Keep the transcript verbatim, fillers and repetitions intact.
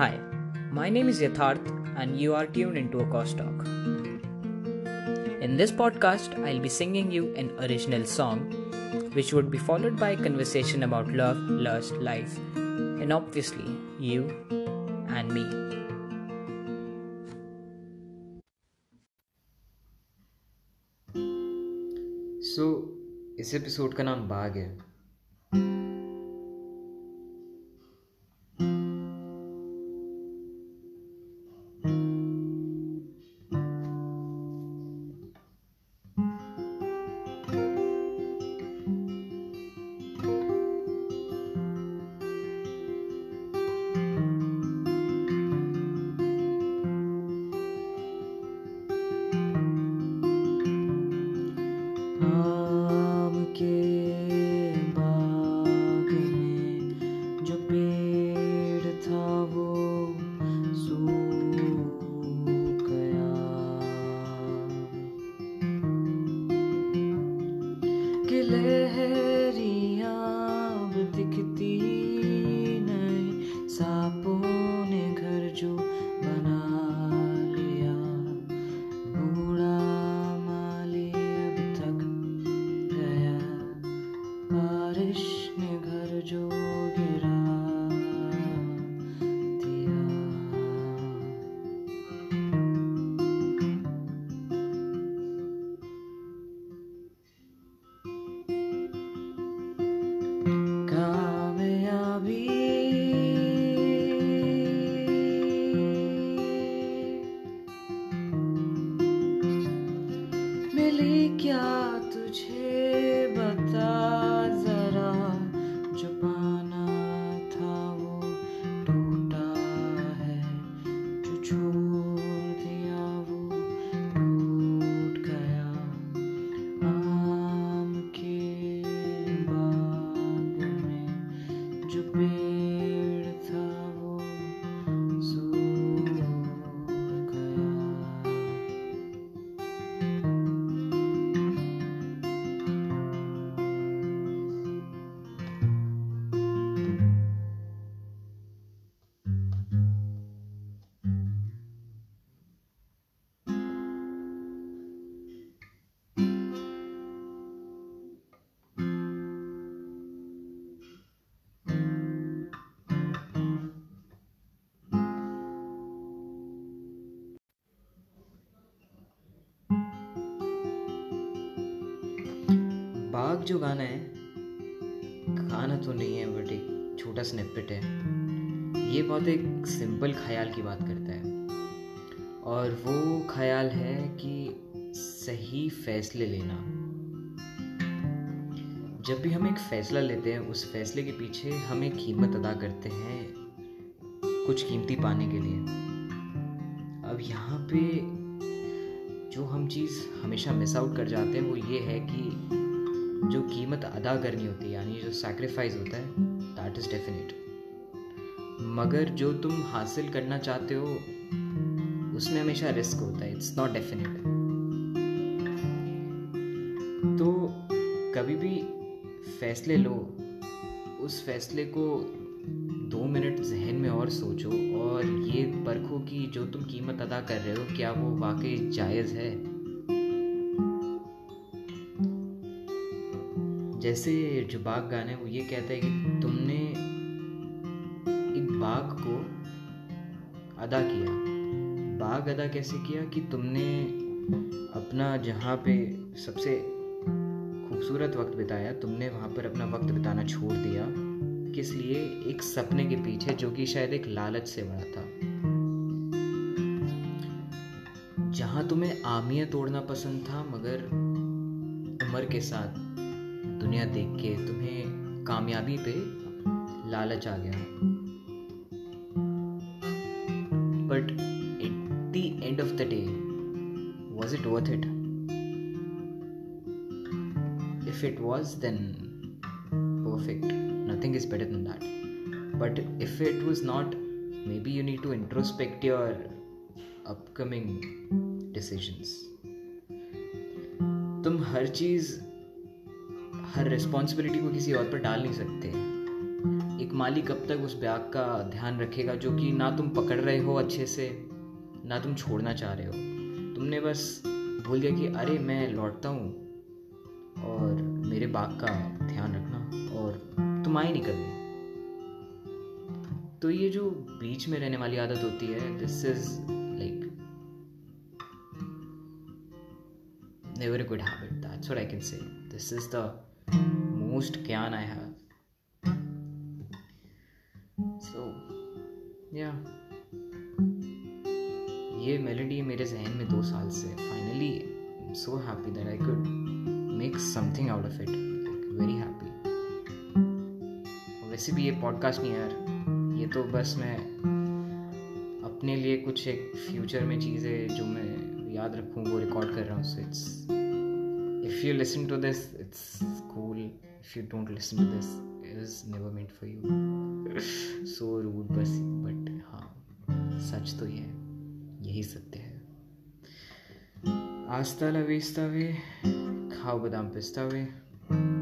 Hi, my name is Yatharth and you are tuned into a CosTalk. In this podcast, I'll be singing you an original song which would be followed by a conversation about love, lust, life and obviously you and me. So, इस episode का नाम बाग है. लहरियाँ दिखती नहीं, सांपों ने घर जो बना लिया, बूढ़ा माली अब थक गया, बारिश ने घर जो गिरा क्या तुझे बता जरा, जो पाना था वो टूटा है, जो छोड़ दिया वो टूट गया, आम के बाग में जो पेड़ था वो बाग जो गाना है, गाना तो नहीं है बट एक छोटा स्निपेट है. ये बहुत एक सिंपल ख्याल की बात करता है और वो ख्याल है कि सही फैसले लेना. जब भी हम एक फैसला लेते हैं, उस फैसले के पीछे हम एक कीमत अदा करते हैं कुछ कीमती पाने के लिए. अब यहाँ पे जो हम चीज़ हमेशा मिस आउट कर जाते हैं वो ये है कि जो कीमत अदा करनी होती है, यानी जो सैक्रिफाइस होता है, दैट इज़ डेफिनेट. मगर जो तुम हासिल करना चाहते हो उसमें हमेशा रिस्क होता है, इट्स नॉट डेफिनेट. तो कभी भी फैसले लो, उस फैसले को दो मिनट जहन में और सोचो और ये परखो कि जो तुम कीमत अदा कर रहे हो क्या वो वाकई जायज़ है. जैसे जो बाग गाना है वो ये कहता है कि तुमने एक बाग को अदा किया. बाग अदा कैसे किया? कि तुमने अपना जहाँ पे सबसे खूबसूरत वक्त बिताया, तुमने वहाँ पर अपना वक्त बिताना छोड़ दिया. किस लिए? एक सपने के पीछे, जो कि शायद एक लालच से बड़ा था. जहाँ तुम्हें आमियाँ तोड़ना पसंद था, मगर उम्र के साथ दुनिया देख के तुम्हें कामयाबी पे लालच आ गया. But at the end of the day, was it worth it? If it was, then perfect, nothing is better than that. But if it was not, maybe you need to introspect your upcoming decisions. तुम हर चीज, हर responsibility को किसी और पर डाल नहीं सकते. एक माली कब तक उस बैग का ध्यान रखेगा जो कि ना तुम पकड़ रहे हो अच्छे से, ना तुम छोड़ना चाह रहे हो। तुमने बस भूल गया कि अरे मैं लौटता हूँ और मेरे बैग का ध्यान रखना, और तुम आए नहीं कभी। तो ये जो बीच में रहने वाली आदत होती है, this is like never a good habit, that's what I can say. This is the most ज्ञान आई हैव। So, yeah. ये मेलोडी मेरे जहन में दो साल से, finally I am so happy that I could make something out of it, like very happy. वैसे भी ये पॉडकास्ट नहीं यार, ये तो बस मैं अपने लिए कुछ एक फ्यूचर में चीज़ें जो मैं याद रखूँ वो रिकॉर्ड कर रहा हूँ। So it's, if you listen to this it's cool, if you don't listen to this it is never meant for you. So rude बस, बट हाँ सच तो ये है, यही सत्य है। आस्ता ला वेस्ता वे, खाओ बादाम पिस्ता वे।